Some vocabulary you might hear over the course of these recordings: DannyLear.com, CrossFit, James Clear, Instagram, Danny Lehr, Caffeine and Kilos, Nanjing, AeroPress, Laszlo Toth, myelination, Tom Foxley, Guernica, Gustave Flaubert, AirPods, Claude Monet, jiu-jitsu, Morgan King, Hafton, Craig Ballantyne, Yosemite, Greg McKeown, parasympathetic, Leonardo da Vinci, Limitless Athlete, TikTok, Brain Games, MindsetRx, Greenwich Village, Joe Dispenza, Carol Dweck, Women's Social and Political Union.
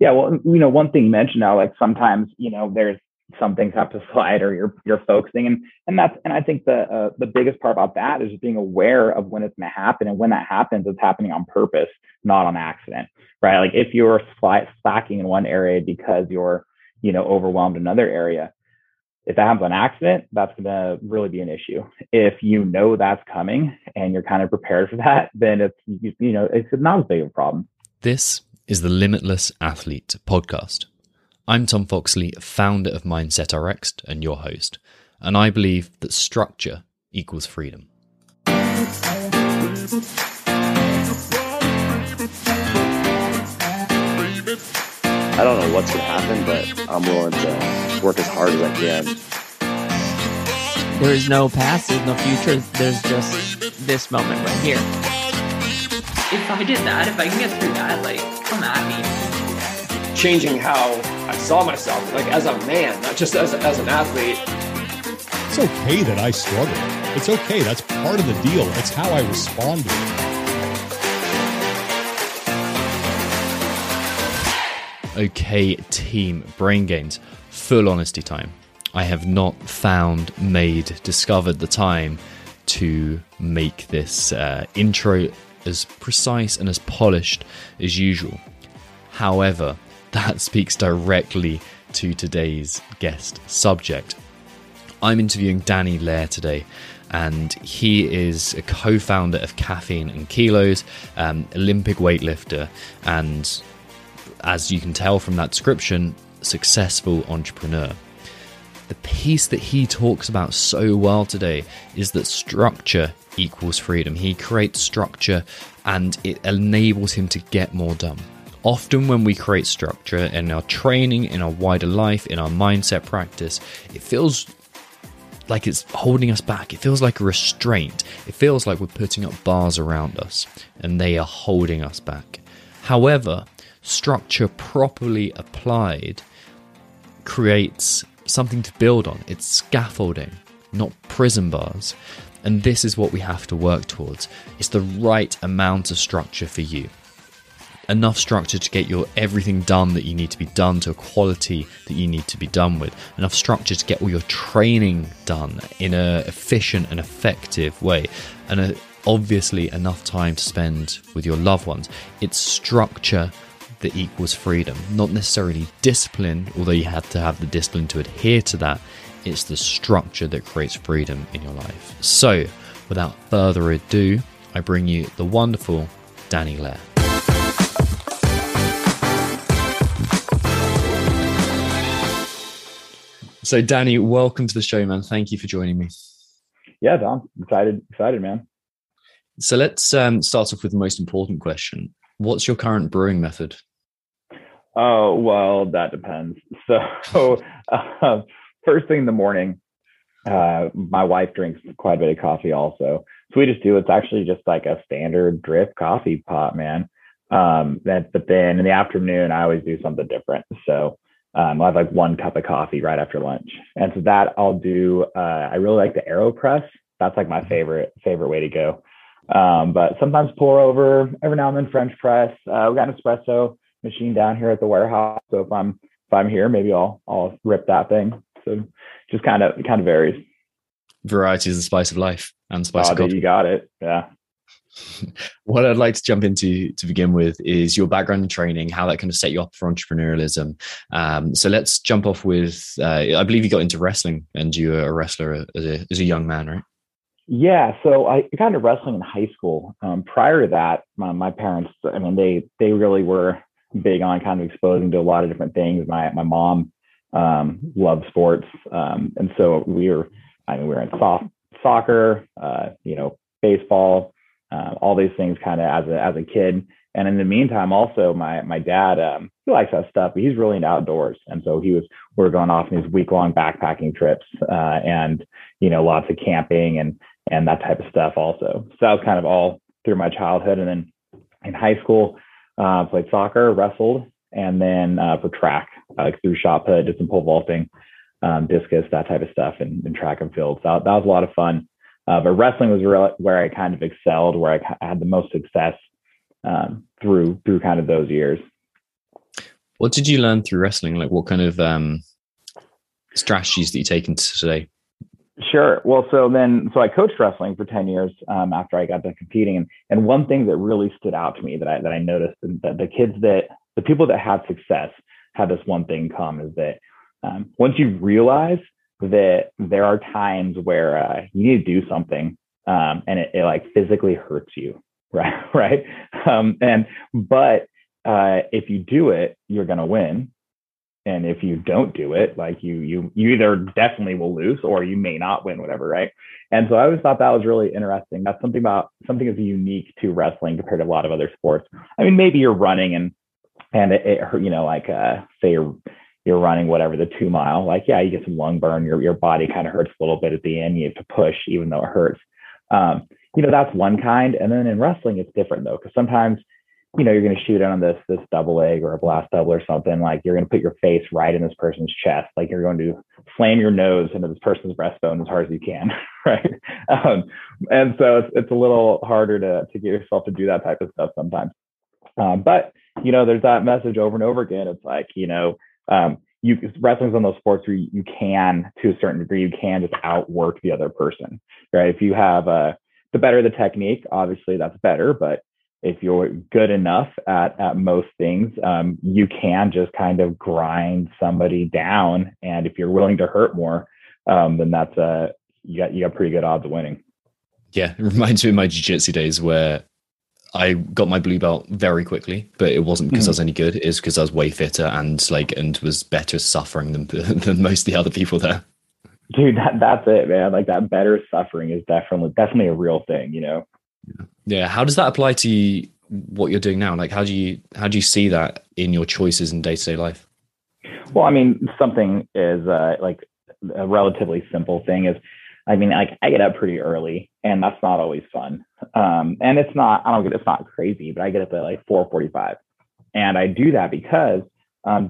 Yeah, well, you know, one thing you mentioned now, like sometimes, you know, there's some things have to slide or you're focusing. And I think the biggest part about that is just being aware of when it's going to happen. And when that happens, it's happening on purpose, not on accident, right? Like if you're slacking in one area because you're, you know, overwhelmed in another area, if that happens on accident, that's going to really be an issue. If you know that's coming and you're kind of prepared for that, then it's, you know, it's not as big of a problem. This is the Limitless Athlete podcast. I'm Tom Foxley, founder of MindsetRx and your host, and I believe that structure equals freedom. I don't know what's going to happen, but I'm willing to work as hard as I can. There is no past, there's no future, there's just this moment right here. If I did that, if I can get through that, like, come at me. Changing how I saw myself, like as a man, not just as an athlete. It's okay that I struggle. It's okay. That's part of the deal. It's how I respond to it. Okay, team, Brain Games, full honesty time. I have not found, made, discovered the time to make this intro as precise and as polished as usual. However, that speaks directly to today's guest subject. I'm interviewing Danny Lehr today, and he is a co-founder of Caffeine and Kilos, Olympic weightlifter, and as you can tell from that description, successful entrepreneur. The piece that he talks about so well today is that structure equals freedom. He creates structure and it enables him to get more done. Often when we create structure in our training, in our wider life, in our mindset practice, it feels like it's holding us back. It feels like a restraint. It feels like we're putting up bars around us and they are holding us back. However, structure properly applied creates something to build on. It's scaffolding, not prison bars. And this is what we have to work towards. It's the right amount of structure for you. Enough structure to get your everything done that you need to be done to a quality that you need to be done with. Enough structure to get all your training done in an efficient and effective way. And obviously enough time to spend with your loved ones. It's structure that equals freedom, not necessarily discipline, although you have to have the discipline to adhere to that. It's the structure that creates freedom in your life. So, without further ado, I bring you the wonderful Danny Lehr. So, Danny, welcome to the show, man. Thank you for joining me. Yeah, Dom. Excited, man. So let's start off with the most important question. What's your current brewing method? Oh, well, that depends. So, first thing in the morning, my wife drinks quite a bit of coffee also. So we just do, it's actually just like a standard drip coffee pot, man. But then in the afternoon, I always do something different. So I'll have like one cup of coffee right after lunch. And so that I'll do, I really like the AeroPress. That's like my favorite way to go. But sometimes pour over, every now and then French press. We got an espresso machine down here at the warehouse. So if I'm here, maybe I'll rip that thing. So just kind of varies. Variety is the spice of life and spice of culture. You got it. Yeah. What I'd like to jump into to begin with is your background and training, how that kind of set you up for entrepreneurialism. So let's jump off with, I believe you got into wrestling and you were a wrestler as a young man, right? Yeah. So I got into wrestling in high school. Prior to that, my parents, I mean, they really were big on kind of exposing to a lot of different things. My mom love sports. And so we were in soccer, baseball, all these things kind of as a kid. And in the meantime, also my dad, he likes that stuff, but he's really into outdoors. And so we're going off on these week-long backpacking trips, and, you know, lots of camping and that type of stuff also. So that was kind of all through my childhood. And then in high school, played soccer, wrestled, and then for track, like through shot put, did some pole vaulting, discus, that type of stuff, and track and field. So that was a lot of fun. But wrestling was where I kind of excelled, where I had the most success through kind of those years. What did you learn through wrestling? Like, what kind of strategies that you take into today? Sure. Well, so I coached wrestling for 10 years after I got done competing. And one thing that really stood out to me that I noticed that the people that have success have this one thing in common, is that once you realize that there are times where you need to do something and it like physically hurts you, right? Right. But if you do it, you're going to win. And if you don't do it, like you either definitely will lose or you may not win, whatever, right? And so I always thought that was really interesting. That's something that's unique to wrestling compared to a lot of other sports. I mean, maybe you're running and it you know, like say you're running whatever the 2 mile, like, yeah, you get some lung burn, your body kind of hurts a little bit at the end, you have to push even though it hurts. You know, that's one kind. And then in wrestling, it's different though, because sometimes, you know, you're going to shoot on this double leg or a blast double or something, like you're going to put your face right in this person's chest. Like you're going to slam your nose into this person's breastbone as hard as you can. Right. And so it's a little harder to get yourself to do that type of stuff sometimes. But you know, there's that message over and over again. It's like, you know, wrestling's one of those sports where you can, to a certain degree, you can just outwork the other person, right? If you have the better the technique, obviously that's better, but if you're good enough at most things, you can just kind of grind somebody down. And if you're willing to hurt more, then that's you got pretty good odds of winning. Yeah. It reminds me of my jiu-jitsu days where I got my blue belt very quickly, but it wasn't because I was any good. It was because I was way fitter and was better suffering than most of the other people there. Dude, that's it, man. Like that better suffering is definitely a real thing, you know? Yeah. How does that apply to what you're doing now? Like, how do you see that in your choices in day-to-day life? Well, I mean, something is like a relatively simple thing is, I mean, like I get up pretty early and that's not always fun. And it's not crazy, but I get up at like 4:45 and I do that because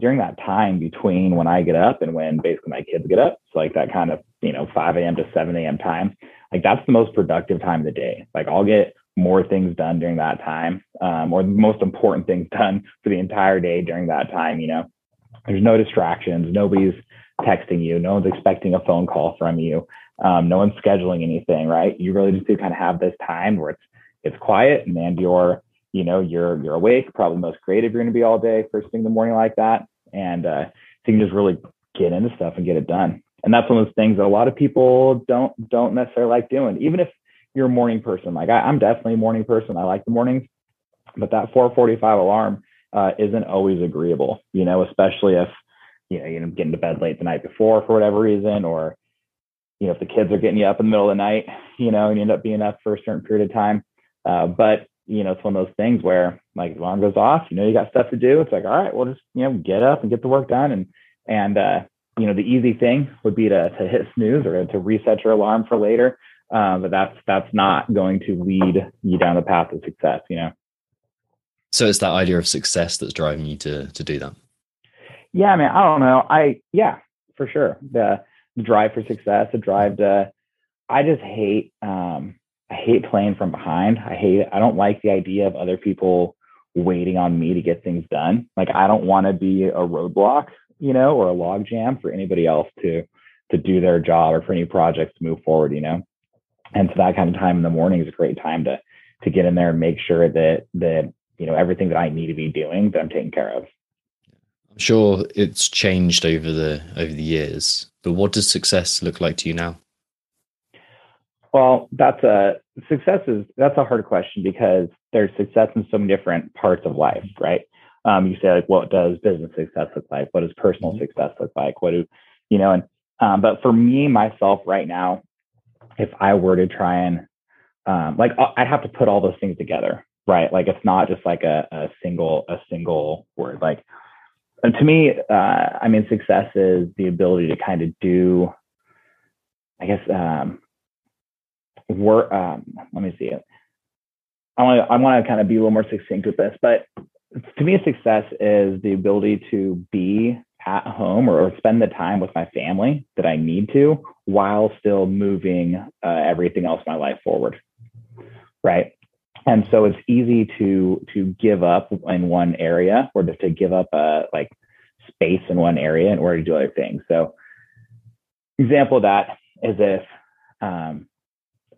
during that time between when I get up and when basically my kids get up, it's like that kind of, you know, 5 a.m. to 7 a.m. time. Like that's the most productive time of the day. Like I'll get more things done during that time, or the most important things done for the entire day during that time. You know, there's no distractions. Nobody's texting you. No one's expecting a phone call from you. No one's scheduling anything, right? You really just do kind of have this time where it's quiet and you're, you know, you're awake, probably the most creative you're going to be all day, first thing in the morning like that. And so you can just really get into stuff and get it done. And that's one of those things that a lot of people don't necessarily like doing. Even if you're a morning person, like I'm definitely a morning person. I like the mornings, but that 4:45 alarm isn't always agreeable, you know, especially if, you know, you get into bed late the night before for whatever reason, or, you know, if the kids are getting you up in the middle of the night, you know, and you end up being up for a certain period of time. But, you know, it's one of those things where like the alarm goes off, you know, you got stuff to do. It's like, all right, we'll just, you know, get up and get the work done. And you know, the easy thing would be to hit snooze or to reset your alarm for later. But that's not going to lead you down the path of success, you know? So it's that idea of success that's driving you to do that. Yeah, man, I don't know. Yeah, for sure. The drive for success, the drive to, I just hate, I hate playing from behind. I don't like the idea of other people waiting on me to get things done. Like, I don't want to be a roadblock, you know, or a log jam for anybody else to do their job or for any projects to move forward, you know? And so that kind of time in the morning is a great time to get in there and make sure that, you know, everything that I need to be doing, that I'm taking care of. I'm sure it's changed over the years, but what does success look like to you now? Well, that's a hard question because there's success in so many different parts of life, right? You say like, what does business success look like? What does personal success look like? What do, you know, and, but for me, myself right now, if I were to try and, like I'd have to put all those things together, right? Like it's not just like a single word. Like, and to me, I mean, success is the ability to kind of do, I guess, let me see it. I want to kind of be a little more succinct with this, but to me, success is the ability to be at home or spend the time with my family that I need to while still moving everything else in my life forward. Right. And so it's easy to give up in one area or to give up like space in one area in order to do other things. So example of that is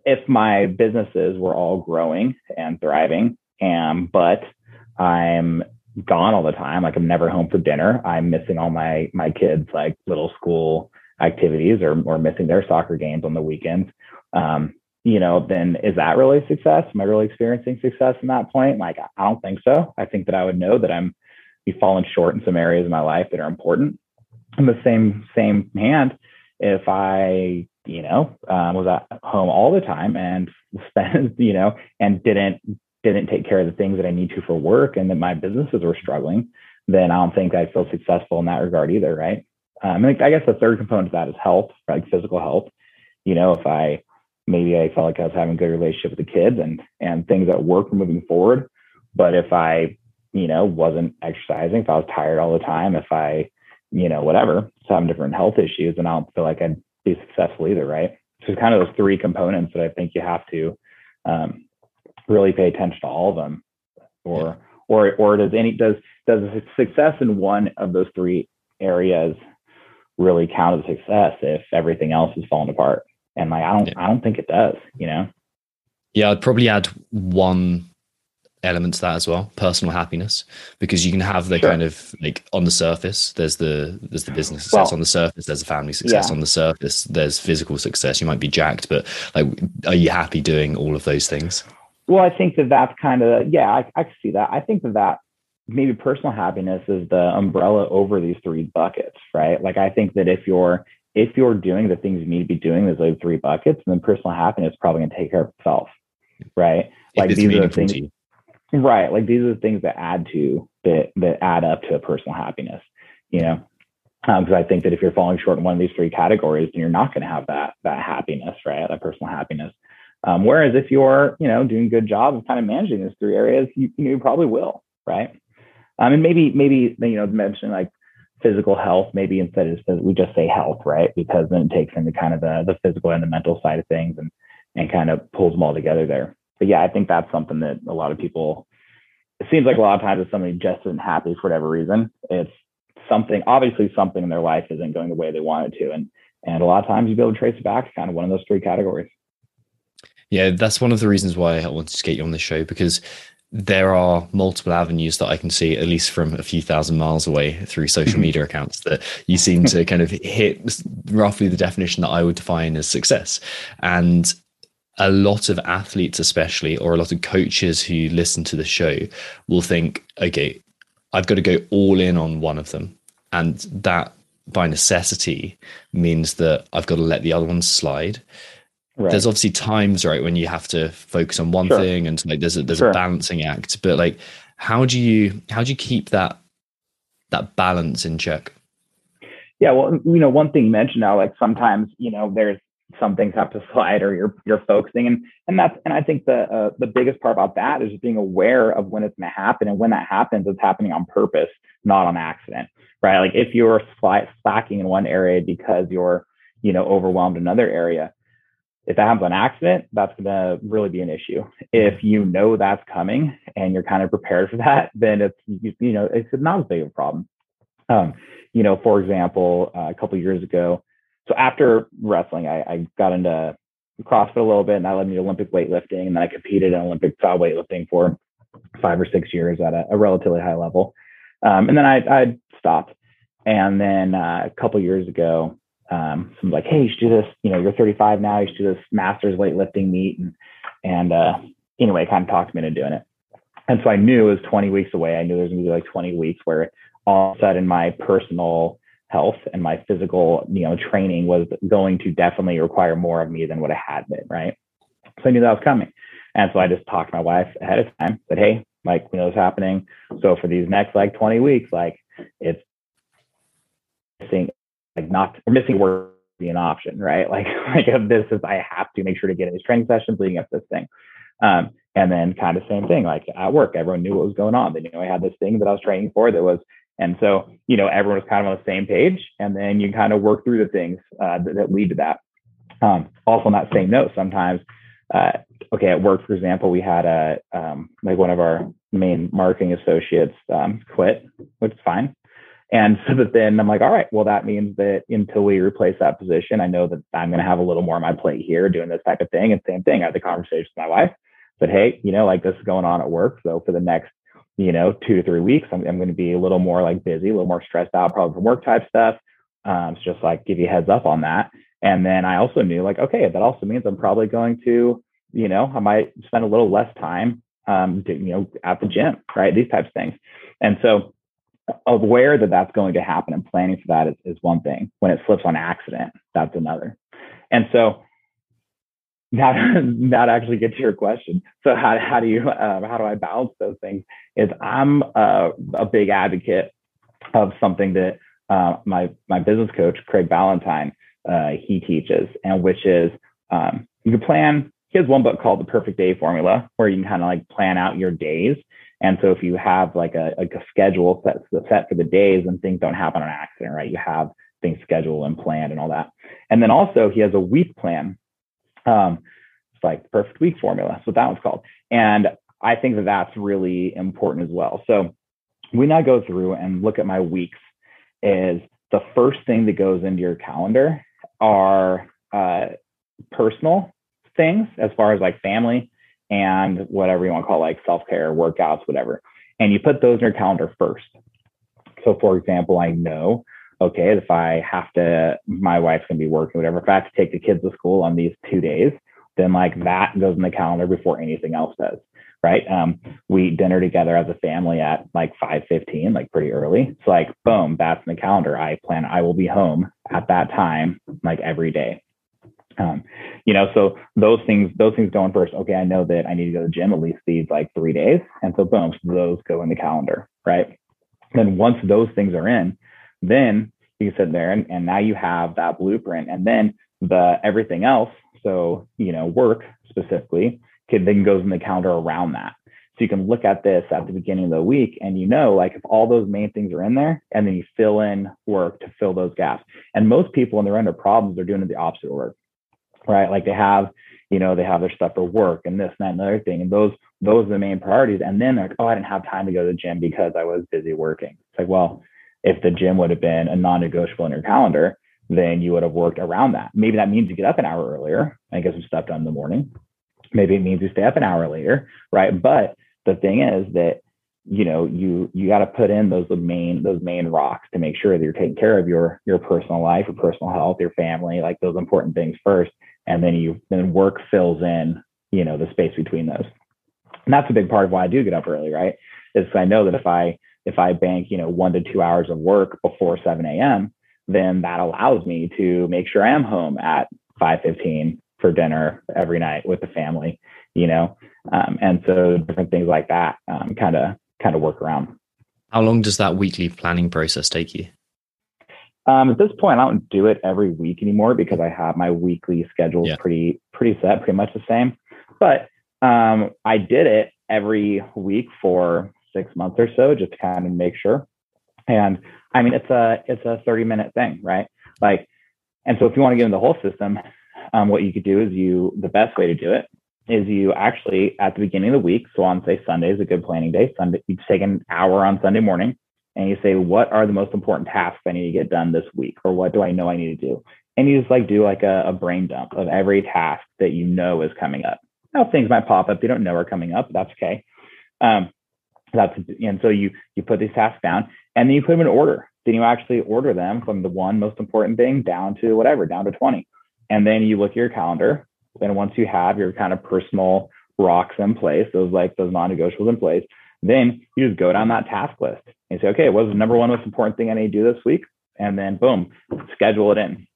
if my businesses were all growing and thriving, but I'm gone all the time, like I'm never home for dinner, I'm missing all my kids' like little school activities or missing their soccer games on the weekends, then is that really success? Am I really experiencing success in that point? Like, I don't think so. I think that I would know that I'm be falling short in some areas of my life that are important. On the same hand, if I, was at home all the time and spent, and didn't take care of the things that I need to for work and that my businesses were struggling, then I don't think I feel successful in that regard either. Right. And I guess the third component of that is health, like physical health. If I felt like I was having a good relationship with the kids and things at work were moving forward. But if I, wasn't exercising, if I was tired all the time, if I, whatever, some different health issues, then I don't feel like I'd be successful either. Right. So it's kind of those three components that I think you have to, really pay attention to all of them, or does success in one of those three areas really count as success if everything else is falling apart? And I don't think it does, Yeah, I'd probably add one element to that as well, personal happiness, because you can have the kind of like on the surface, there's the business success on the surface, there's the family success on the surface, there's physical success. You might be jacked, but like, are you happy doing all of those things? Well, I think that's kind of, I can see that. I think that maybe personal happiness is the umbrella over these three buckets, right? Like, I think that if you're doing the things you need to be doing, there's those three buckets, and then personal happiness is probably going to take care of itself, right? Like, it's these are the things, right? Like, these are the things that add up to personal happiness, because I think that if you're falling short in one of these three categories, then you're not going to have that happiness, right? That personal happiness. Whereas if you're, doing a good job of kind of managing these three areas, you probably will, right? And maybe, mention like physical health, maybe instead of, we just say health, right? Because then it takes into kind of the physical and the mental side of things and kind of pulls them all together there. But yeah, I think that's something that a lot of people, it seems like a lot of times if somebody just isn't happy for whatever reason, it's something in their life isn't going the way they want it to. And a lot of times you be able to trace it back to kind of one of those three categories. Yeah, that's one of the reasons why I wanted to get you on this show, because there are multiple avenues that I can see, at least from a few thousand miles away through social media accounts, that you seem to kind of hit roughly the definition that I would define as success. And a lot of athletes especially, or a lot of coaches who listen to the show will think, okay, I've got to go all in on one of them. And that by necessity means that I've got to let the other one slide. Right. There's obviously times, right, when you have to focus on one thing, and like there's a balancing act. But like, how do you keep that balance in check? Yeah, well, one thing you mentioned now, like sometimes there's some things have to slide, or you're focusing, and I think the biggest part about that is being aware of when it's going to happen, and when that happens, it's happening on purpose, not on accident, right? Like if you're slacking in one area because you're overwhelmed in another area. If that happens on accident, that's going to really be an issue. If that's coming and you're kind of prepared for that, then it's, it's not as big of a problem. For example, a couple of years ago, so after wrestling, I got into CrossFit a little bit, and that led me to Olympic weightlifting. And then I competed in Olympic style weightlifting for 5 or 6 years at a relatively high level. And then I stopped. And then a couple of years ago, someone's like, hey, you should do this, you're 35 now, you should do this master's weightlifting meet. And anyway, kind of talked me into doing it. And so I knew it was 20 weeks away. I knew there was going to be like 20 weeks where all of a sudden my personal health and my physical, training was going to definitely require more of me than what it had been. Right. So I knew that was coming. And so I just talked to my wife ahead of time, said, hey, like, we know it's happening. So for these next like 20 weeks, like it's seeing. Like not missing work be an option, right? Like if this is, I have to make sure to get in these training sessions leading up to this thing. And then kind of same thing, like at work, everyone knew what was going on. They knew I had this thing that I was training for that was, and so, everyone was kind of on the same page, and then you kind of work through the things that lead to that. Also on that same note, sometimes okay, at work, for example, we had a like one of our main marketing associates quit, which is fine. And so that then I'm like, all right, well, that means that until we replace that position, I know that I'm going to have a little more on my plate here doing this type of thing. And same thing, I had the conversation with my wife, said, hey, you know, like this is going on at work. So for the next, you know, 2 to 3 weeks, I'm going to be a little more like busy, a little more stressed out, probably from work type stuff. So just like give you a heads up on that. And then I also knew like, okay, that also means I'm probably going to, you know, I might spend a little less time, you know, at the gym, right? These types of things. And so aware that that's going to happen and planning for that is one thing. When it slips on accident, that's another. And so that actually gets to your question. So how do I balance those things? Is I'm a big advocate of something that my business coach, Craig Ballantyne, he teaches, and which is you can plan. He has one book called The Perfect Day Formula, where you can kind of like plan out your days. And so if you have like a schedule set for the days, and things don't happen on accident, right? You have things scheduled and planned and all that. And then also he has a week plan. It's like the perfect week formula. That's what that one's called. And I think that that's really important as well. So when I go through and look at my weeks, is the first thing that goes into your calendar are personal things, as far as like family and whatever you want to call it, like self-care, workouts, whatever. And you put those in your calendar first. So for example, I know, okay, if I have to, my wife's going to be working, whatever, if I have to take the kids to school on these 2 days, then like that goes in the calendar before anything else does, right? We eat dinner together as a family at like 5:15, like pretty early. So like, boom, that's in the calendar. I will be home at that time, like every day. You know, so those things go in first. Okay, I know that I need to go to the gym at least these like 3 days. And so boom, those go in the calendar, right? Then once those things are in, then you sit there and now you have that blueprint, and then the everything else. So, you know, work specifically can then goes in the calendar around that. So you can look at this at the beginning of the week, and you know, like if all those main things are in there, and then you fill in work to fill those gaps. And most people, when they're under problems, they're doing the opposite work. Right? Like they have their stuff for work and this and that and the other thing. And those are the main priorities. And then they're like, oh, I didn't have time to go to the gym because I was busy working. It's like, well, if the gym would have been a non-negotiable in your calendar, then you would have worked around that. Maybe that means you get up an hour earlier and get some stuff done in the morning. Maybe it means you stay up an hour later. Right. But the thing is that, you know, you got to put in those main rocks to make sure that you're taking care of your personal life, your personal health, your family, like those important things first. And then work fills in, you know, the space between those. And that's a big part of why I do get up early, right? Is I know that if I bank, you know, 1 to 2 hours of work before 7 a.m., then that allows me to make sure I am home at 5:15 for dinner every night with the family, you know? And so different things like that kind of work around. How long does that weekly planning process take you? At this point, I don't do it every week anymore because I have my weekly schedule pretty set, pretty much the same. But I did it every week for 6 months or so, just to kind of make sure. And I mean, it's a 30-minute thing, right? Like, and so if you want to get into the whole system, what you could do is the best way to do it is you actually at the beginning of the week. So on say Sunday is a good planning day. Sunday, you take an hour on Sunday morning. And you say, what are the most important tasks I need to get done this week? Or what do I know I need to do? And you just like do like a brain dump of every task that you know is coming up. Now things might pop up you don't know are coming up. That's okay. And so you put these tasks down and then you put them in order. Then you actually order them from the one most important thing down to whatever, down to 20. And then you look at your calendar. And once you have your kind of personal rocks in place, those non-negotiables in place, then you just go down that task list and say, okay, what was the number one most important thing I need to do this week? And then boom, schedule it in.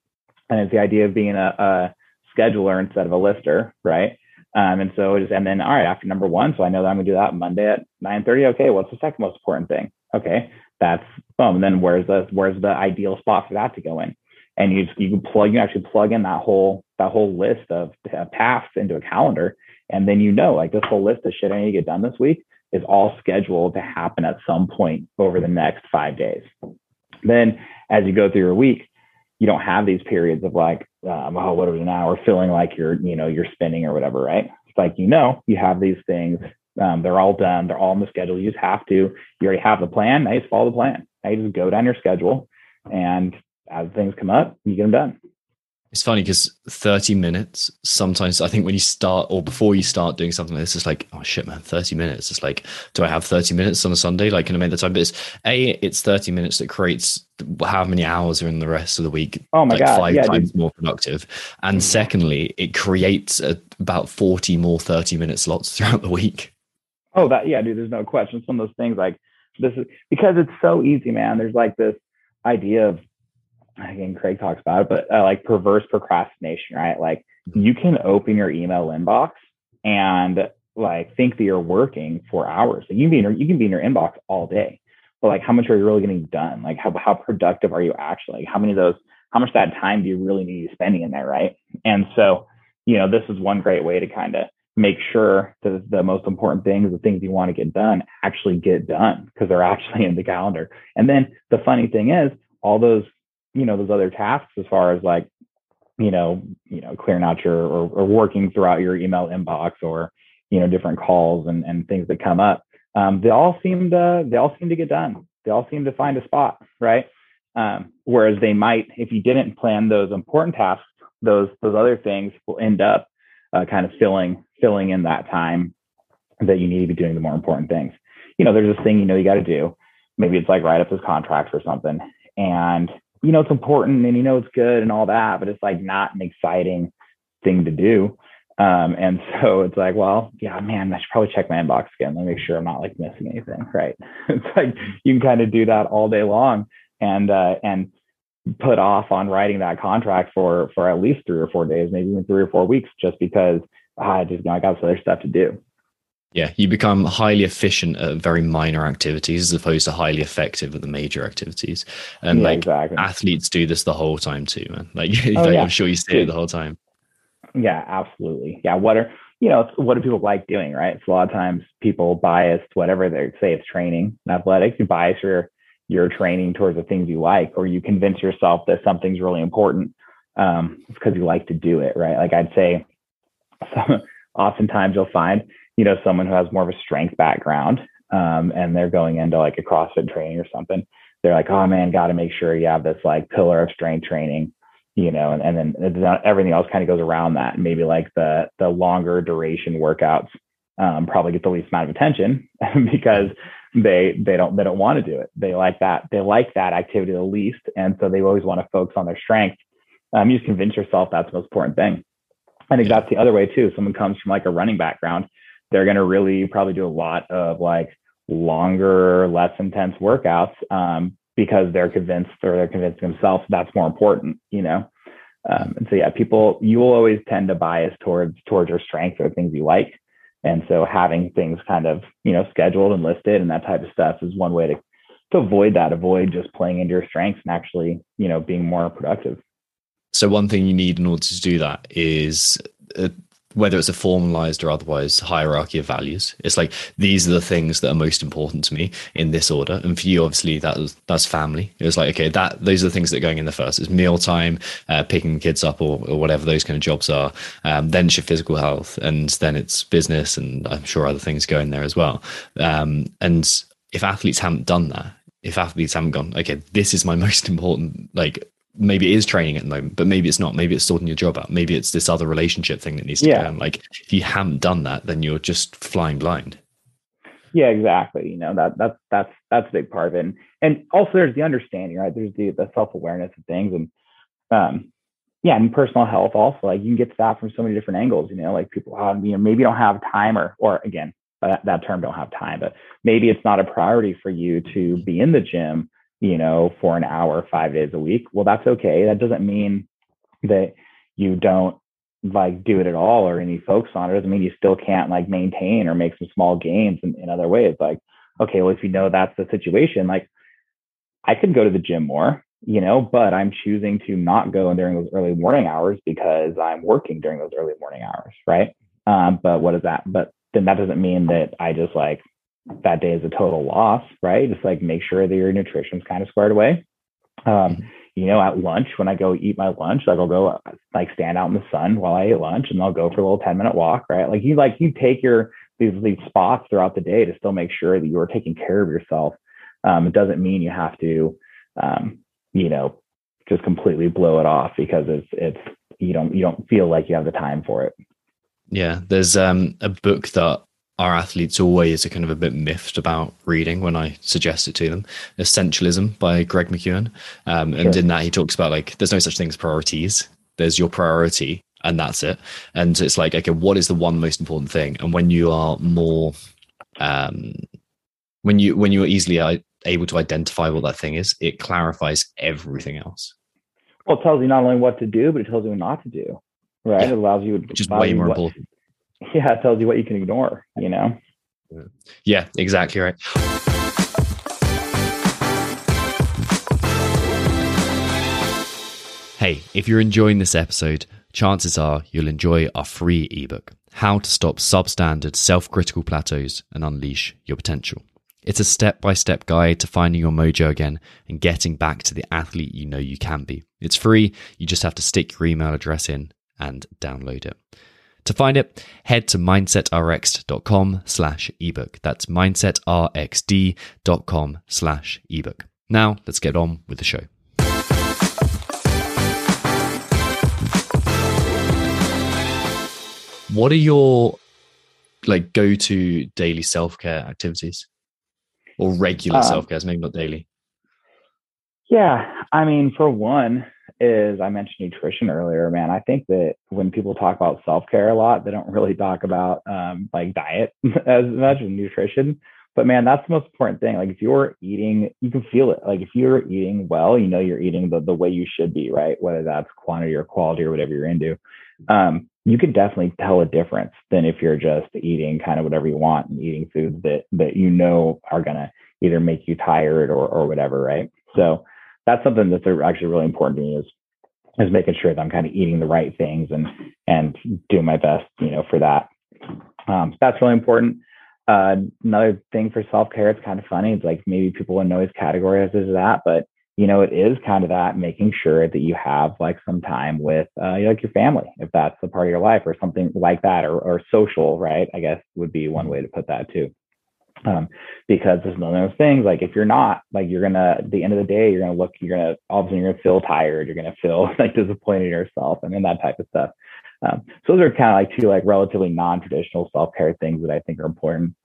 And it's the idea of being a scheduler instead of a lister, right? And so just, and then, all right, after number one, so I know that I'm gonna do that Monday at 9:30. Okay, what's the second most important thing? Okay, that's boom. And then where's the ideal spot for that to go in? And you can actually plug in that whole list of tasks into a calendar. And then, you know, like this whole list of shit I need to get done this week is all scheduled to happen at some point over the next 5 days. Then as you go through your week, you don't have these periods of like, whatever, an hour, feeling like you're spinning or whatever, right? It's like, you have these things. They're all done. They're all on the schedule. You just have to, you already have the plan. Now you just follow the plan. Now you just go down your schedule, and as things come up, you get them done. It's funny because 30 minutes, sometimes I think when you start or before you start doing something like this, it's like, oh shit, man, 30 minutes. It's like, do I have 30 minutes on a Sunday? Like, can I make the time? But it's 30 minutes that creates how many hours are in the rest of the week. Oh my God. 5 times more productive. And secondly, it creates about 40 more 30 minute slots throughout the week. Oh, there's no question. It's one of those things like this is because it's so easy, man. There's like this idea of, again, Craig talks about it, but like perverse procrastination, right? Like you can open your email inbox and like think that you're working for hours. So you can be in your inbox all day, but like how much are you really getting done? Like how productive are you actually? Like, how much of that time do you really need to be spending in there, right? And so, this is one great way to kind of make sure that the most important things, the things you want to get done, actually get done because they're actually in the calendar. And then the funny thing is all those other tasks as far as like, clearing out your, or working throughout your email inbox or, different calls and things that come up. They all seem to get done. They all seem to find a spot, right? Whereas they might, if you didn't plan those important tasks, those other things will end up kind of filling in that time that you need to be doing the more important things. There's this thing, you got to do, maybe it's like write up those contracts or something. And it's important and it's good and all that, but it's like not an exciting thing to do. And so it's like, well, yeah, man, I should probably check my inbox again. Let me make sure I'm not like missing anything, right? It's like you can kind of do that all day long and put off on writing that contract for at least 3 or 4 days, maybe even 3 or 4 weeks, just because I got some other stuff to do. Yeah, you become highly efficient at very minor activities as opposed to highly effective at the major activities. And exactly. Athletes do this the whole time too, man. I'm sure you see it the whole time. Yeah, absolutely. Yeah. What do people like doing, right? It's a lot of times people bias whatever they say, it's training and athletics. You bias your training towards the things you like, or you convince yourself that something's really important because you like to do it, right? Like I'd say oftentimes you'll find someone who has more of a strength background and they're going into like a CrossFit training or something. They're like, oh man, got to make sure you have this like pillar of strength training, and then everything else kind of goes around that. And maybe like the longer duration workouts probably get the least amount of attention because they don't want to do it. They like that activity the least. And so they always want to focus on their strength. You just convince yourself that's the most important thing. I think that's the other way too. Someone comes from like a running background, they're going to really probably do a lot of like longer, less intense workouts because they're convinced themselves that's more important, And so, yeah, people, you will always tend to bias towards your strengths or things you like. And so having things kind of, scheduled and listed and that type of stuff is one way to avoid that, avoid just playing into your strengths and actually, being more productive. So one thing you need in order to do that is whether it's a formalized or otherwise hierarchy of values. It's like, these are the things that are most important to me in this order. And for you, obviously that's family. It was like, okay, those are the things that are going in the first. It's mealtime, picking the kids up or whatever those kind of jobs are. Then it's your physical health, and then it's business. And I'm sure other things go in there as well. And if athletes haven't done that, if athletes haven't gone, okay, this is my most important, like, maybe it is training at the moment, but maybe it's not. Maybe it's sorting your job out. Maybe it's this other relationship thing that needs to go on. Like if you haven't done that, then you're just flying blind. Yeah, exactly. That's a big part of it. And also there's the understanding, right? There's the self-awareness of things and personal health also, like you can get to that from so many different angles, like people, maybe don't have time or again, that term don't have time, but maybe it's not a priority for you to be in the gym for an hour, 5 days a week. Well, that's okay. That doesn't mean that you don't like do it at all or any focus on it. It doesn't mean you still can't like maintain or make some small gains in other ways. Like, okay, well, if that's the situation, like I could go to the gym more, but I'm choosing to not go during those early morning hours because I'm working during those early morning hours. Right. But what is that? But then that doesn't mean that I just like, that day is a total loss, right? Just like make sure that your nutrition's kind of squared away. you know, at lunch, when I go eat my lunch, like I'll go like stand out in the sun while I eat lunch, and I'll go for a little 10-minute walk, right? Like you take your these spots throughout the day to still make sure that you are taking care of yourself. It doesn't mean you have to, you know, just completely blow it off because it's you don't feel like you have the time for it. Yeah, there's a book that our athletes always are kind of a bit miffed about reading when I suggest it to them, Essentialism by Greg McKeown. And in that he talks about like, there's no such thing as priorities. There's your priority and that's it. And it's like, okay, what is the one most important thing? And when you are more, when you are easily able to identify what that thing is, it clarifies everything else. Well, it tells you not only what to do, but it tells you what not to do, right? Yeah. It allows you to just way more important. Yeah, it tells you what you can ignore, you know? Yeah, exactly right. Hey, if you're enjoying this episode, chances are you'll enjoy our free ebook, How to Stop Substandard Self-Critical Plateaus and Unleash Your Potential. It's a step-by-step guide to finding your mojo again and getting back to the athlete you know you can be. It's free. You just have to stick your email address in and download it. To find it, head to mindsetrx.com/ebook. That's mindsetrxd.com/ebook. Now let's get on with the show. What are your like go-to daily self-care activities or regular self-care? Maybe not daily. Yeah. I mean, for one, is I mentioned nutrition earlier, man. I think that when people talk about self-care a lot, they don't really talk about like diet as much as nutrition. But man, that's the most important thing. Like if you're eating, you can feel it. Like if you're eating well, you know you're eating the way you should be, right? Whether that's quantity or quality or whatever you're into. You can definitely tell a difference than if you're just eating kind of whatever you want and eating foods that you know are gonna either make you tired or whatever, right? So that's something that's actually really important to me is making sure that I'm kind of eating the right things and doing my best, you know, for that. So that's really important. Another thing for self-care, it's kind of funny. It's like maybe people wouldn't always categorize it as that, but you know, it is kind of that making sure that you have like some time with like your family, if that's a part of your life or something like that, or social, right? I guess would be one way to put that too. Because there's none of those things, like if you're not, like you're gonna, at the end of the day, all of a sudden you're gonna feel tired, you're gonna feel like disappointed in yourself and then that type of stuff. So those are kind of like two like relatively non-traditional self-care things that I think are important.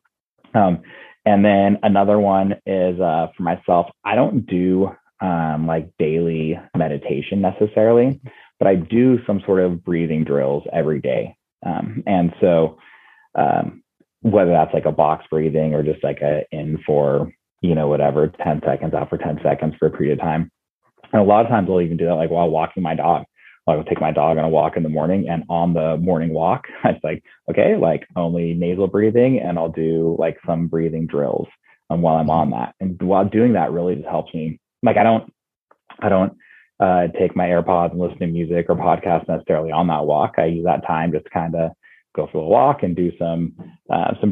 And then another one is for myself, I don't do like daily meditation necessarily, but I do some sort of breathing drills every day. And so whether that's like a box breathing or just like a in for, you know, whatever, 10 seconds out for 10 seconds for a period of time. And a lot of times I'll even do that like while walking my dog. I'll take my dog on a walk in the morning, and on the morning walk, I was like, okay, like only nasal breathing, and I'll do like some breathing drills while I'm on that. And while doing that really just helps me. Like I don't take my AirPods and listen to music or podcasts necessarily on that walk. I use that time just to kind of go for a walk and do some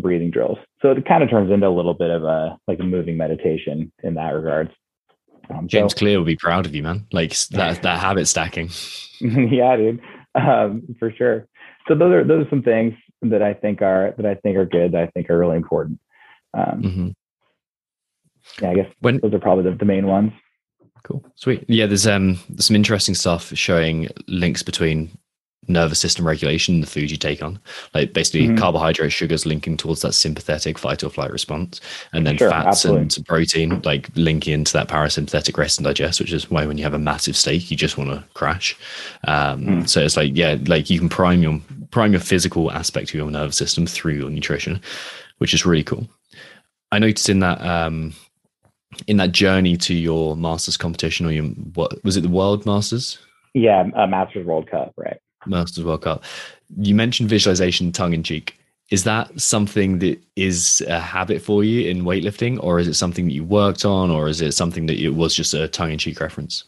breathing drills. So it kind of turns into a little bit of a moving meditation in that regard. James Clear will be proud of you, man. Like that habit stacking. Yeah, dude, for sure. So those are some things that I think are good, that I think are really important. Yeah, I guess those are probably the main ones. Cool, sweet. Yeah, there's some interesting stuff showing links between nervous system regulation and the food you take on, like basically carbohydrate, sugars linking towards that sympathetic fight or flight response, and then fats and protein like linking into that parasympathetic rest and digest, which is why when you have a massive steak you just want to crash. So it's like, yeah, like you can prime your physical aspect of your nervous system through your nutrition, which is really cool. I noticed in that journey to your master's competition, or what was it, the World Masters? Yeah, Masters World Cup, right? Masters World Cup. You mentioned visualization tongue in cheek. Is that something that is a habit for you in weightlifting, or is it something that you worked on, or is it something that it was just a tongue in cheek reference?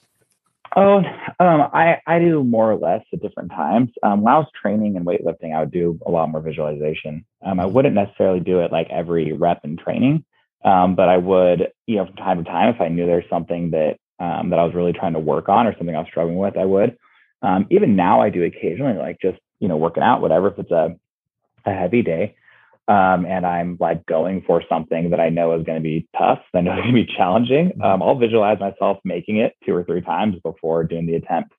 Oh, I do more or less at different times. When I was training and weightlifting, I would do a lot more visualization. I wouldn't necessarily do it like every rep in training, but I would, you know, from time to time, if I knew there's something that that I was really trying to work on or something I was struggling with, I would. Even now I do occasionally, like just, you know, working out, whatever, if it's a heavy day, and I'm like going for something that I know is going to be tough, I know it's going to be challenging, I'll visualize myself making it 2 or 3 times before doing the attempt.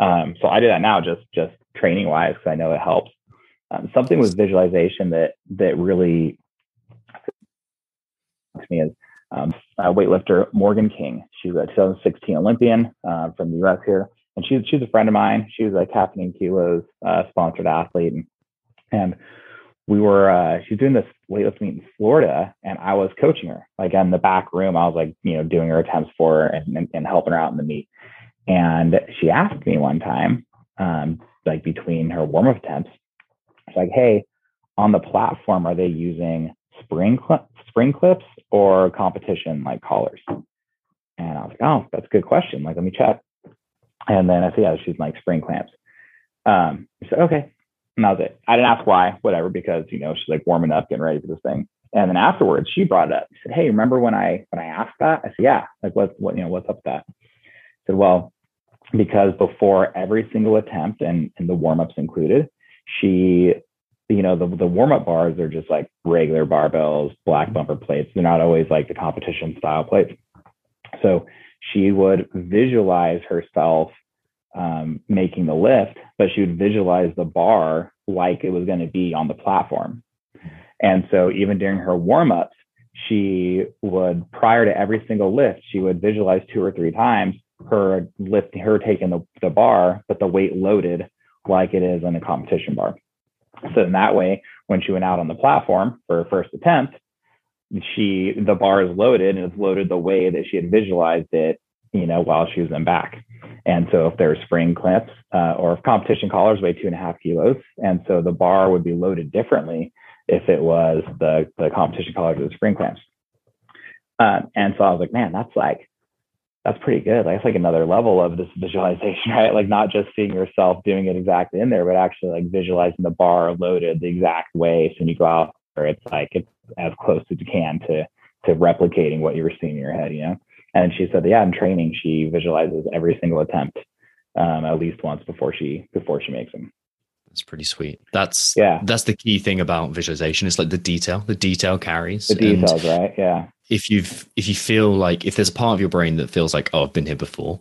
So I do that now, just training wise, because I know it helps. Something with visualization that really to me is weightlifter Morgan King. She's a 2016 Olympian from the U.S. here, and she's a friend of mine. She was a Caffeine and Kilos sponsored athlete, and we were she's doing this weightlifting meet in Florida, and I was coaching her like in the back room. I was like, you know, doing her attempts for her and helping her out in the meet. And she asked me one time, like between her warm up attempts, it's like, hey, on the platform, are they using spring clips or competition like collars? And I was like, oh, that's a good question. Like, let me check. And then I said, yeah, she's like spring clamps. I said, okay. And that was it. I didn't ask why, whatever, because, you know, she's like warming up, getting ready for this thing. And then afterwards she brought it up. She said, hey, remember when I asked that? I said, yeah, like what, you know, what's up with that? I said, well, because before every single attempt and the warm-ups included, she, you know, the warm-up bars are just like regular barbells, black bumper plates. They're not always like the competition style plates. So she would visualize herself making the lift, but she would visualize the bar like it was going to be on the platform. And so even during her warm-ups, she would, prior to every single lift, she would visualize 2 or 3 times her lifting, her taking the bar, but the weight loaded like it is on the competition bar. So in that way, when she went out on the platform for her first attempt, the bar is loaded, and it's loaded the way that she had visualized it, you know, while she was in back. And so if there were spring clamps or if competition collars weigh 2.5 kilos, and so the bar would be loaded differently if it was the competition collars or the spring clamps. And so I was like, man, that's pretty good. Like, it's like another level of this visualization, right? Like not just seeing yourself doing it exactly in there, but actually like visualizing the bar loaded the exact way. So when you go out there, it's like, it's as close as you can to replicating what you were seeing in your head, you know? And she said, yeah, in training, she visualizes every single attempt at least once before she makes them. That's pretty sweet. That's the key thing about visualization. It's like the detail carries. The details, right? Yeah. If you feel like, if there's a part of your brain that feels like, oh, I've been here before,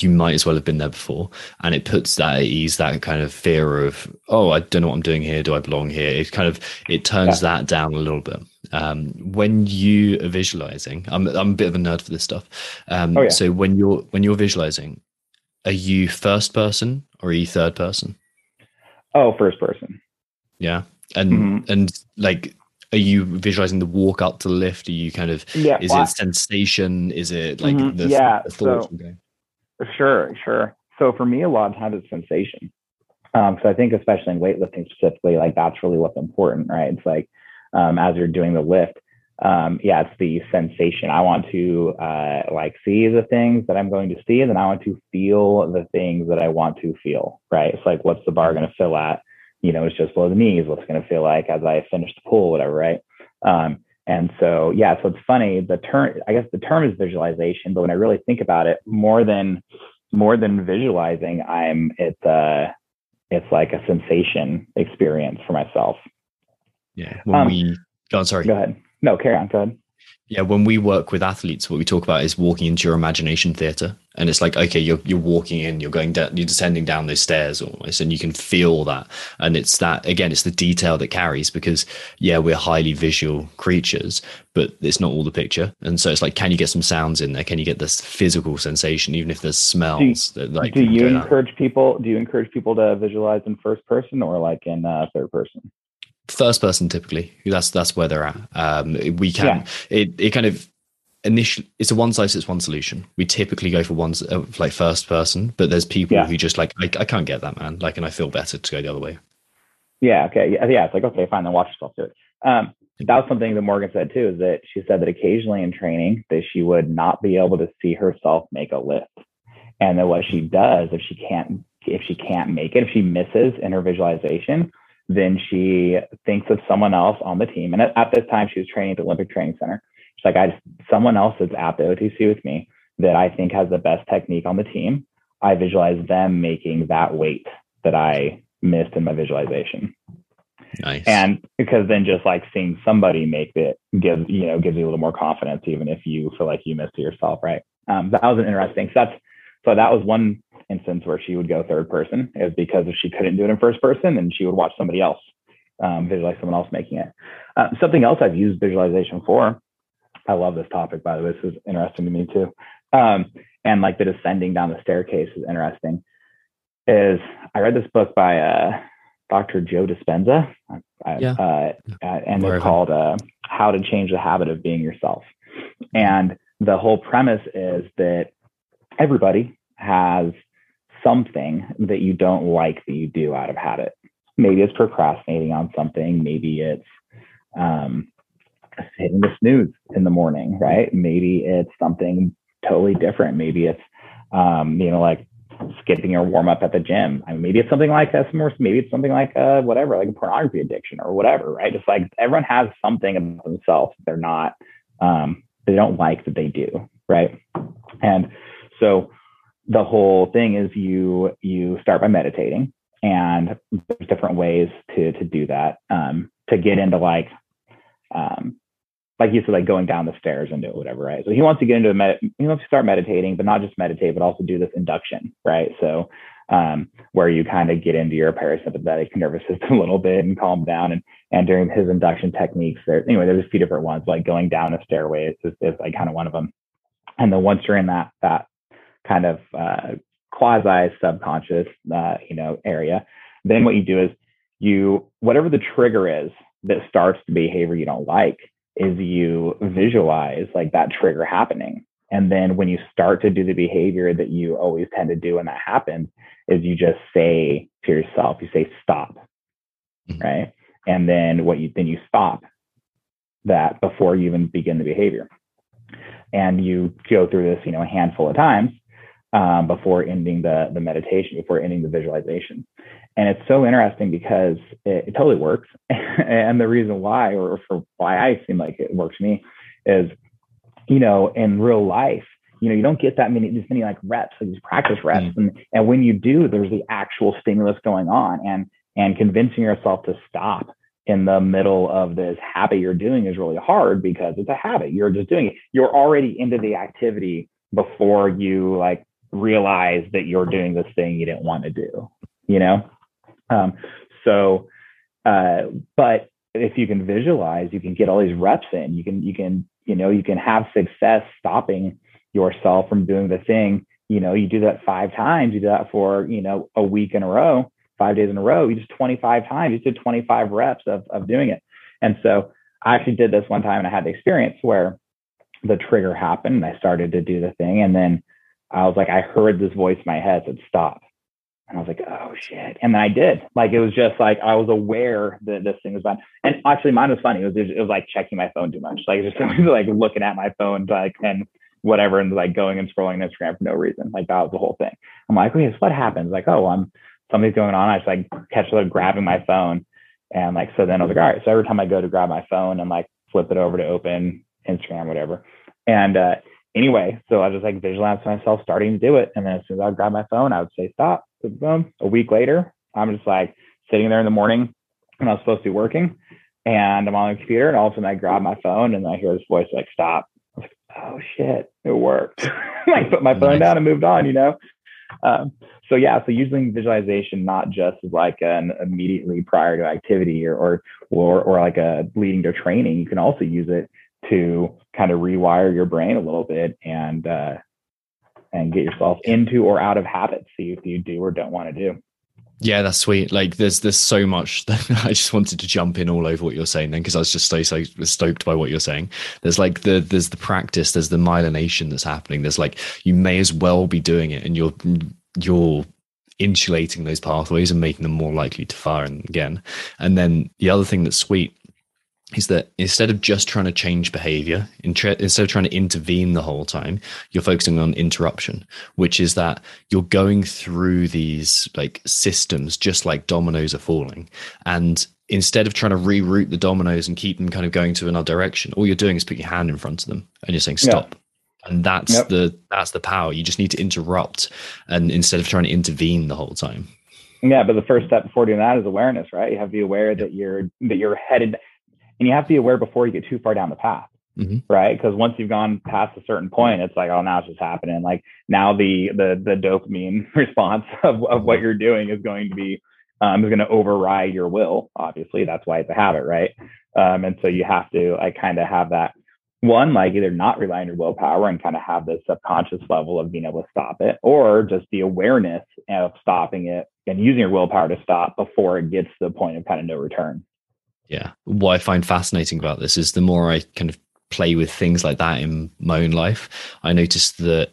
you might as well have been there before. And it puts that at ease, that kind of fear of, oh, I don't know what I'm doing here. Do I belong here? It kind of, it turns that down a little bit. When you are visualizing, I'm a bit of a nerd for this stuff. So when you're visualizing, are you first person or are you third person? Oh, first person. Yeah. And, and like, are you visualizing the walk up to the lift? Are you kind of, is it sensation? Is it like the thought? So, sure. So for me, a lot of times it's sensation. So I think especially in weightlifting specifically, like that's really what's important, right? It's like, as you're doing the lift, it's the sensation. I want to see the things that I'm going to see, and then I want to feel the things that I want to feel, right? It's like, what's the bar going to fill at? You know, it's just below the knees. What's going to feel like as I finish the pull, whatever, right? So it's funny. The term is visualization, but when I really think about it, more than visualizing, it's like a sensation experience for myself. Yeah. Go ahead. No, carry on. Go ahead. Yeah. When we work with athletes, what we talk about is walking into your imagination theater. And it's like, okay, you're walking in, you're going down, you're descending down those stairs almost, and you can feel that. And it's that, again, it's the detail that carries, because we're highly visual creatures, but it's not all the picture. And so it's like, can you get some sounds in there? Can you get this physical sensation, even if there's smells? Do you encourage people to visualize in first person or like in third person? First person, typically. That's where they're at. It kind of initially, it's a one size fits one solution. We typically go for ones like first person, but there's people who just like, I can't get that, man. Like, and I feel better to go the other way. Yeah. Okay. Yeah. It's like, okay, fine. Then watch yourself do it. That was something that Morgan said too, is that she said that occasionally in training that she would not be able to see herself make a lift. And then what she does, if she can't make it, if she misses in her visualization, then she thinks of someone else on the team. And at this time, she was training at the Olympic Training Center. She's like, someone else is at the OTC with me. that I think has the best technique on the team, I visualize them making that weight that I missed in my visualization. Nice. And because then just like seeing somebody make it gives you a little more confidence, even if you feel like you missed it yourself. Right. That was an interesting. So that was one instance where she would go third person, is because if she couldn't do it in first person, and she would watch somebody else, visualize someone else making it. Something else I've used visualization for. I love this topic, by the way. This is interesting to me too. And like the descending down the staircase is interesting. Is I read this book by Dr. Joe Dispenza, and it's called How to Change the Habit of Being Yourself. And the whole premise is that everybody has something that you don't like that you do out of habit. Maybe it's procrastinating on something. Maybe it's hitting the snooze in the morning, right? Maybe it's something totally different. Maybe it's, like skipping your warm up at the gym. I mean, maybe it's something like this, or maybe it's something like whatever, like a pornography addiction or whatever, right? Just like everyone has something about themselves they're not, they don't like that they do, right? And so the whole thing is you start by meditating, and there's different ways to do that, to get into like you said, like going down the stairs into it, whatever, right? So he wants to get into he wants to start meditating, but not just meditate, but also do this induction, right? So where you kind of get into your parasympathetic nervous system a little bit and calm down. And during his induction techniques, there's a few different ones, like going down a stairway is like kind of one of them. And then once you're in that kind of quasi subconscious, area, then what you do is whatever the trigger is that starts the behavior you don't like, is you visualize like that trigger happening. And then when you start to do the behavior that you always tend to do when that happens, is you just say to yourself, you say, stop. Mm-hmm. Right. And then you stop that before you even begin the behavior. And you go through this, a handful of times before ending the meditation, before ending the visualization. And it's so interesting because it totally works. And the reason why, or for why I seem like it works for me, is, in real life, you don't get this many like reps, like these practice reps. Mm-hmm. And when you do, there's the actual stimulus going on, and convincing yourself to stop in the middle of this habit you're doing is really hard because it's a habit. You're just doing it. You're already into the activity before you like realize that you're doing this thing you didn't want to do, but if you can visualize, you can get all these reps in, you can have success stopping yourself from doing the thing. You do that 5 times, you do that for, a week in a row, 5 days in a row, you just 25 times, you did 25 reps of doing it. And so I actually did this one time, and I had the experience where the trigger happened and I started to do the thing. And then I was like, I heard this voice in my head that said, stop. And I was like, oh shit. And then I did. Like, it was just like, I was aware that this thing was bad. And actually mine was funny. It was like checking my phone too much. Like just like looking at my phone, like, and whatever. And like going and scrolling Instagram for no reason. Like that was the whole thing. I'm like, wait, what happens? Like, oh, something's going on. I just like catch like grabbing my phone. And like, so then I was like, all right. So every time I go to grab my phone and like flip it over to open Instagram, whatever. And, anyway, so I just like visualized myself starting to do it. And then as soon as I would grab my phone, I would say, stop. Boom. A week later, I'm just like sitting there in the morning when I was supposed to be working, and I'm on the computer, and all of a sudden I grab my phone and I hear this voice like, stop. I was like, oh shit, it worked. Like put my phone down and moved on, So yeah, so using visualization, not just as like an immediately prior to activity or like a leading to training, you can also use it to kind of rewire your brain a little bit and get yourself into or out of habits you do or don't want to do. Yeah, that's sweet. Like there's so much that I just wanted to jump in all over what you're saying then, because I was just so stoked by what you're saying. There's like there's the practice, there's the myelination that's happening. There's like, you may as well be doing it, and you're insulating those pathways and making them more likely to fire again. And then the other thing that's sweet is that instead of just trying to change behavior, instead of trying to intervene the whole time, you're focusing on interruption, which is that you're going through these like systems, just like dominoes are falling. And instead of trying to reroute the dominoes and keep them kind of going to another direction, all you're doing is put your hand in front of them and you're saying, stop. Yeah. And that's the power. You just need to interrupt, and instead of trying to intervene the whole time. Yeah, but the first step before doing that is awareness, right? You have to be aware that you're headed, and you have to be aware before you get too far down the path, right? Because once you've gone past a certain point, it's like, oh, now it's just happening. Like now the dopamine response of what you're doing is going to be is going to override your will. Obviously, that's why it's a habit, right? And so you have to kind of have that. One, like either not rely on your willpower and kind of have this subconscious level of being able to stop it, or just the awareness of stopping it and using your willpower to stop before it gets to the point of kind of no return. Yeah. What I find fascinating about this is the more I kind of play with things like that in my own life, I noticed that,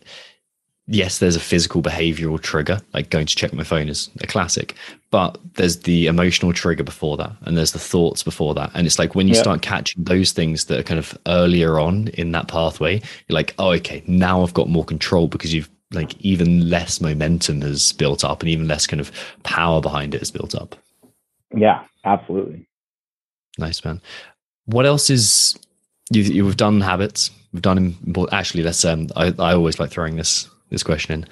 yes, there's a physical behavioral trigger, like going to check my phone is a classic, but there's the emotional trigger before that, and there's the thoughts before that. And it's like when you start catching those things that are kind of earlier on in that pathway, you're like, oh, okay, now I've got more control, because you've like even less momentum has built up and even less kind of power behind it is built up. Yeah, absolutely. Nice, man. What else is, you've done habits, we've done, actually, let's, I always like throwing this question in.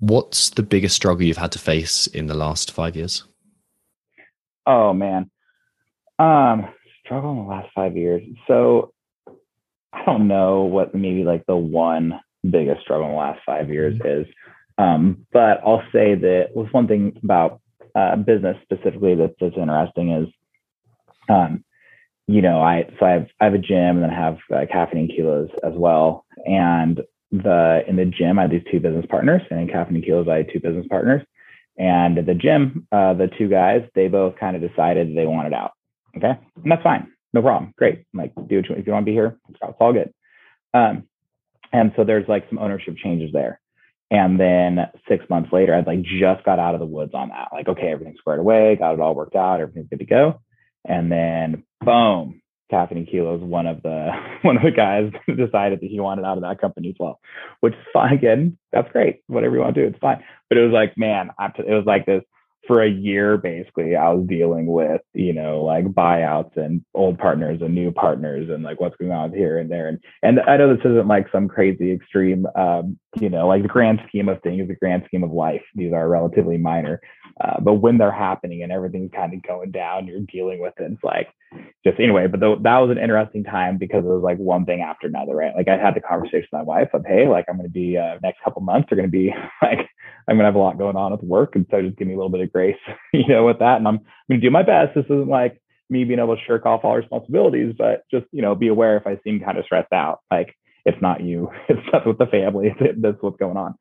What's the biggest struggle you've had to face in the last 5 years? Oh man. Struggle in the last 5 years. So I don't know what maybe like the one biggest struggle in the last 5 years is. But I'll say that was one thing about business specifically that's interesting is, I have a gym, and then I have Caffeine and Kilos as well. And in the gym, I had these two business partners, and in Caffeine and Kilos, I had two business partners. And at the gym, the two guys, they both kind of decided they wanted out. Okay. And that's fine. No problem. Great. I'm like, do what you want. If you want to be here, it's all good. And so there's like some ownership changes there. And then 6 months later, I'd like just got out of the woods on that. Like, okay, everything's squared away. Got it all worked out. Everything's good to go. And then boom. Caffeine and Kilos, one of the guys decided that he wanted out of that company as well, which is fine. Again, that's great. Whatever you want to do, it's fine. But it was like, man, it was like this for a year, basically. I was dealing with, like buyouts and old partners and new partners and like what's going on here and there. And I know this isn't like some crazy extreme, like the grand scheme of things, the grand scheme of life. These are relatively minor. But when they're happening and everything's kind of going down, you're dealing with it. It's like, just anyway, but that was an interesting time because it was like one thing after another, right? Like I had the conversation with my wife of, hey, like I'm going to be next couple months are going to be like, I'm going to have a lot going on with work. And so just give me a little bit of grace, with that. And I'm going to do my best. This isn't like me being able to shirk off all responsibilities, but just, be aware if I seem kind of stressed out, like it's not you, it's not with the family, that's what's going on.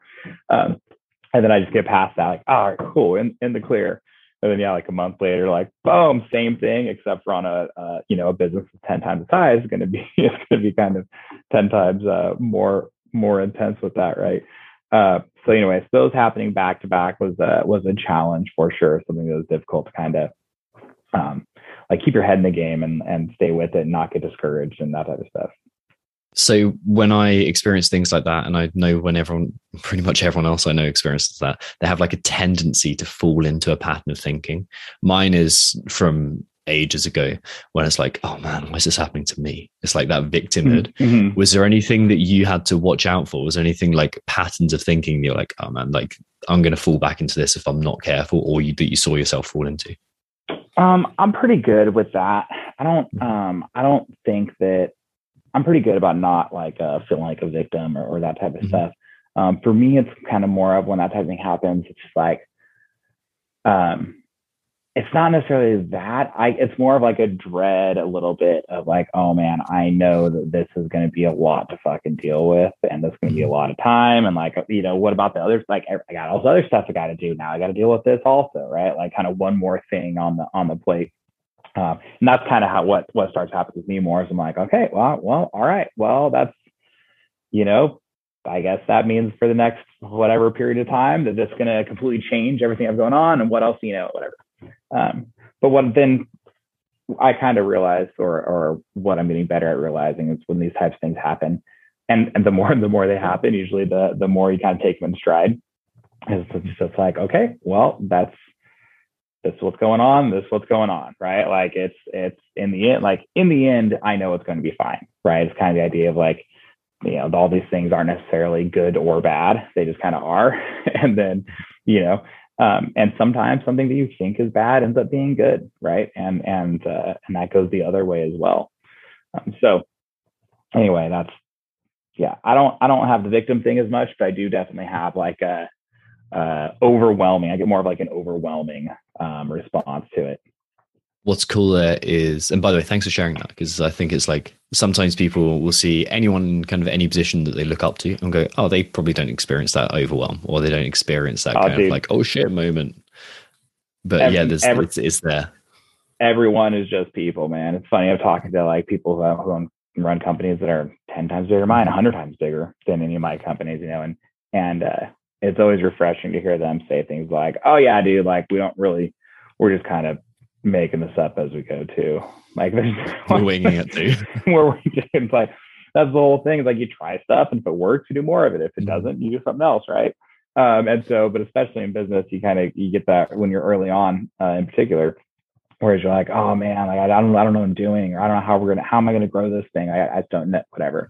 And then I just get past that, like, all right, cool, in the clear. And then, like a month later, like, boom, same thing, except for on a business 10 times the size, it's going to be kind of 10 times more intense with that, right? So anyways, those happening back to back was a challenge for sure. Something that was difficult to kind of keep your head in the game and stay with it and not get discouraged and that type of stuff. So when I experience things like that, and I know when pretty much everyone else I know experiences that, they have like a tendency to fall into a pattern of thinking. Mine is from ages ago when it's like, oh man, why is this happening to me? It's like that victimhood. Mm-hmm. Was there anything that you had to watch out for? Was there anything like patterns of thinking that you're like, oh man, like I'm going to fall back into this if I'm not careful, or that you saw yourself fall into? I'm pretty good with that. I don't think that I'm pretty good about not like feeling like a victim or that type of stuff. For me, it's kind of more of when that type of thing happens, it's just like, it's not necessarily that. It's more of like a dread, a little bit of like, oh man, I know that this is going to be a lot to fucking deal with, and there's going to be a lot of time, and like, what about the others? Like, I got all this other stuff I got to do now. I got to deal with this also, right? Like, kind of one more thing on the plate. And that's kind of how what starts happening with me more is I'm like, okay, well, all right. Well, that's, I guess that means for the next whatever period of time that that's going to completely change everything I've going on and what else, whatever. But what then I kind of realized or what I'm getting better at realizing is when these types of things happen and the more they happen, usually the more you kind of take them in stride. And so it's like, okay, well, that's, this is what's going on. This is what's going on, right? Like it's in the end. I know it's going to be fine, right? It's kind of the idea of like you know, all these things aren't necessarily good or bad. They just kind of are. And then, you know, and sometimes something that you think is bad ends up being good, right? And that goes the other way as well. So anyway, that's, yeah, I don't have the victim thing as much, but I do definitely have like a overwhelming, I get more of like an overwhelming response to it. What's cooler is, and by the way, thanks for sharing that, because I think it's like sometimes people will see anyone in kind of any position that they look up to and go, oh, they probably don't experience that overwhelm, or they don't experience that kind of like, oh shit moment. But it's there. Everyone is just people, man. It's funny. I'm talking to like people who run companies that are 10 times bigger than mine, 100 times bigger than any of my companies, you know, and it's always refreshing to hear them say things like, oh yeah, dude, like we're just kind of making this up as we go too. Like we're winging it too. We're winging it. Like that's the whole thing. It's like you try stuff, and if it works, you do more of it. If it doesn't, you do something else, right? But especially in business, you get that when you're early on, in particular, whereas you're like, oh man, like I don't know what I'm doing, or I don't know how am I gonna grow this thing? I just don't know, whatever.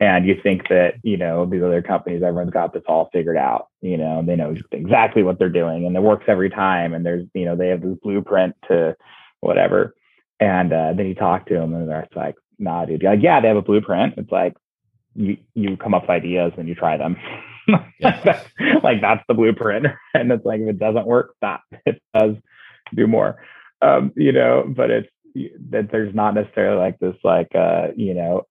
And you think that, you know, these other companies, everyone's got this all figured out, you know, they know exactly what they're doing and it works every time. And there's, you know, they have this blueprint to whatever. And then you talk to them and they're like, nah, dude. You're like, yeah, they have a blueprint. It's like, you come up with ideas and you try them. Yeah. Like that's the blueprint. And it's like, if it doesn't work, stop. It does, do more, you know, but it's that there's not necessarily like this, like, you know,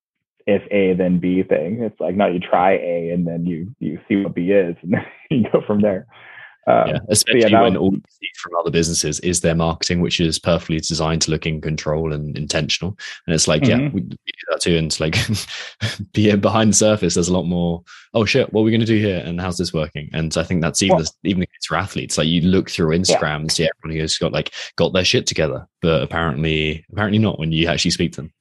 if A then B thing. It's like, no, you try A and then you see what B is and then you go from there. Especially when all you see from other businesses is their marketing, which is perfectly designed to look in control and intentional. And it's like, mm-hmm. Yeah, we do that too. And it's like, behind the surface, there's a lot more, oh shit, what are we going to do here? And how's this working? And I think that's even if it's for athletes, like you look through Instagram and see everyone who's got their shit together, but apparently not when you actually speak to them.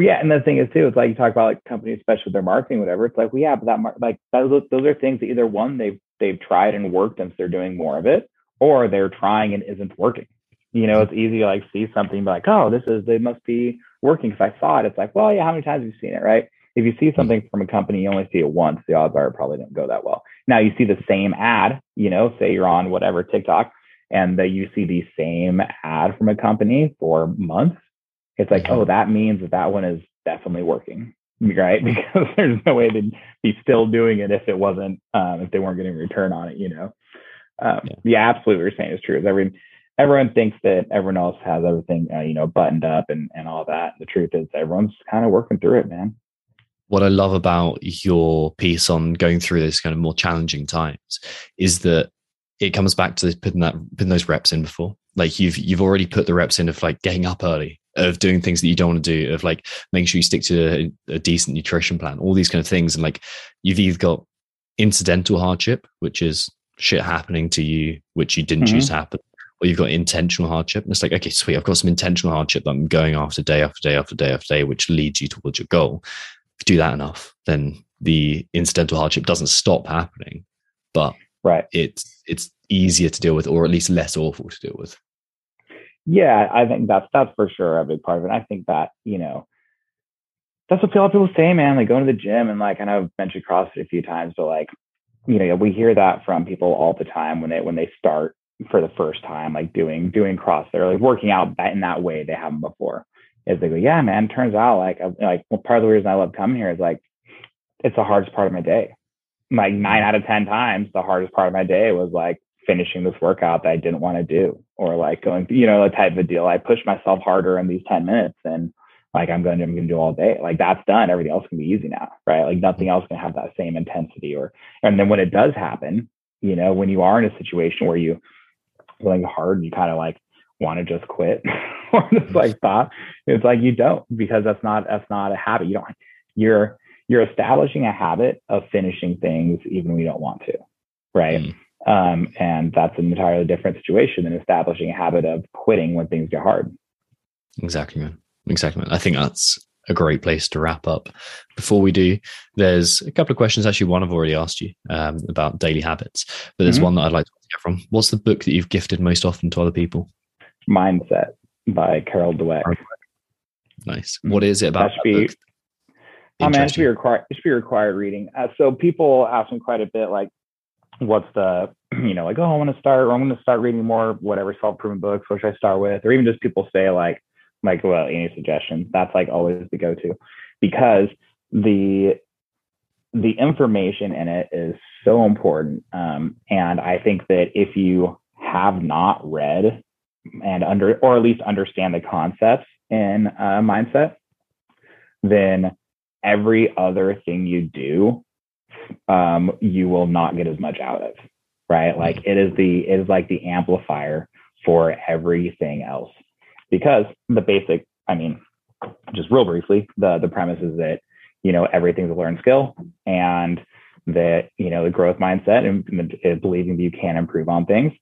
Yeah. And the thing is too, it's like you talk about like companies, especially with their marketing, whatever. It's like, well, yeah, but those are things that either one, they've tried and worked and so they're doing more of it, or they're trying and isn't working. You know, it's easy to like see something like, oh, they must be working because I saw it. It's like, well, yeah, how many times have you seen it, right? If you see something from a company, you only see it once, the odds are it probably didn't go that well. Now you see the same ad, you know, say you're on whatever TikTok and that you see the same ad from a company for months. It's like, oh, that means that one is definitely working, right? Because there's no way they'd be still doing it if it wasn't, if they weren't getting a return on it, you know? Yeah, absolutely what you're saying is true. Everyone thinks that everyone else has everything, you know, buttoned up and all that. The truth is everyone's kind of working through it, man. What I love about your piece on going through this kind of more challenging times is that it comes back to putting those reps in before. Like you've already put the reps in of like getting up early, of doing things that you don't want to do, of like making sure you stick to a decent nutrition plan, all these kind of things. And like, you've either got incidental hardship, which is shit happening to you, which you didn't choose to happen, or you've got intentional hardship. And it's like, okay, sweet. I've got some intentional hardship that I'm going after day after day after day after day, which leads you towards your goal. If you do that enough, then the incidental hardship doesn't stop happening, but it's easier to deal with, or at least less awful to deal with. Yeah, I think that's for sure a big part of it. I think that, you know, that's what a lot of people say, man, like going to the gym and like, I know I've mentioned CrossFit a few times, but like, you know, we hear that from people all the time when they start for the first time, like doing CrossFit or like working out in that way they haven't before. Is they go, yeah, man, turns out like part of the reason I love coming here is like, it's the hardest part of my day. Like 9 out of 10 times, the hardest part of my day was like finishing this workout that I didn't want to do, or like going, you know, the type of deal. I push myself harder in these 10 minutes than like I'm going to do all day. Like that's done. Everything else can be easy now, right? Like nothing else can have that same intensity. And then when it does happen, you know, when you are in a situation where you going hard and you kind of like want to just quit or just like stop, it's like you don't, because that's not a habit. You're establishing a habit of finishing things even when you don't want to, right? And that's an entirely different situation than establishing a habit of quitting when things get hard. Exactly, man. Exactly, man. I think that's a great place to wrap up. Before we do, there's a couple of questions. Actually, one I've already asked you about daily habits, but there's one that I'd like to get from. What's the book that you've gifted most often to other people? Mindset by Carol Dweck. Nice. What is it about that book? Oh man, it should be required reading. So people ask me quite a bit, like, what's the, like, oh, I'm going to start reading more, whatever, self-improvement books, which I start with, or even just people say like, well, any suggestions? That's like always the go-to, because the information in it is so important. And I think that if you have not read or at least understand the concepts in mindset, then every other thing you do, you will not get as much out of, right? Like it is like the amplifier for everything else, because just real briefly, the premise is that, everything's a learned skill, and that, the growth mindset and believing that you can improve on things,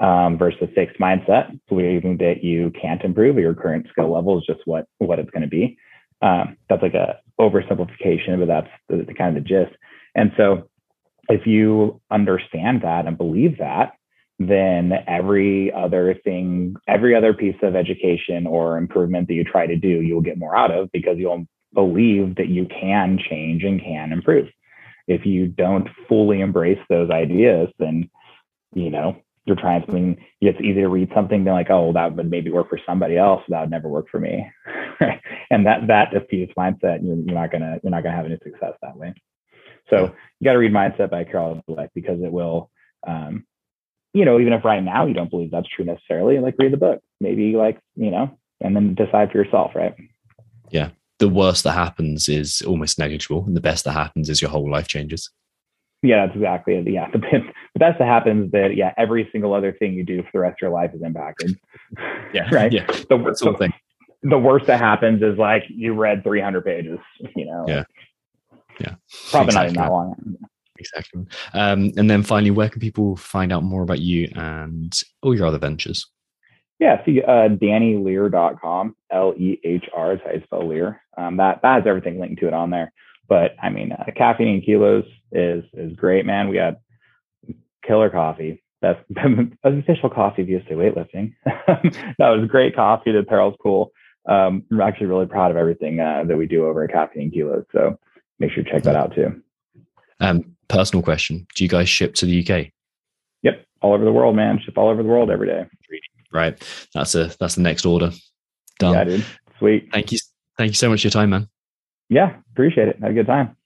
versus fixed mindset, believing that you can't improve or your current skill level is just what it's going to be. That's like a oversimplification, but that's the kind of the gist. And so if you understand that and believe that, then every other piece of education or improvement that you try to do, you'll get more out of, because you'll believe that you can change and can improve. If you don't fully embrace those ideas, then, you're trying something, it's easy to read something, then like, oh, well, that would maybe work for somebody else, that would never work for me. And that diffuse mindset, you're not gonna have any success that way. So you got to read Mindset by Carol Dweck, because it will, even if right now you don't believe that's true necessarily, like read the book, maybe and then decide for yourself, right? Yeah. The worst that happens is almost negligible, and the best that happens is your whole life changes. Yeah, that's exactly it. Yeah. The best that happens that, yeah, every single other thing you do for the rest of your life is impacted. Yeah. Right. Yeah. The worst that happens is like you read 300 pages, Yeah. Yeah. Probably exactly. Not in that long. Exactly. And then finally, where can people find out more about you and all your other ventures? Yeah. See, DannyLear.com, L-E-H-R is how you spell Lear. That has everything linked to it on there. But I mean, Caffeine and Kilos is great, man. We got killer coffee. That's official coffee if you say weightlifting. That was great coffee. The apparel's cool. I'm actually really proud of everything that we do over at Caffeine and Kilos. So make sure you check that out too. Personal question. Do you guys ship to the UK? Yep. All over the world, man. Ship all over the world every day. Right. That's the next order. Done. Yeah, dude. Sweet. Thank you so much for your time, man. Yeah. Appreciate it. Have a good time.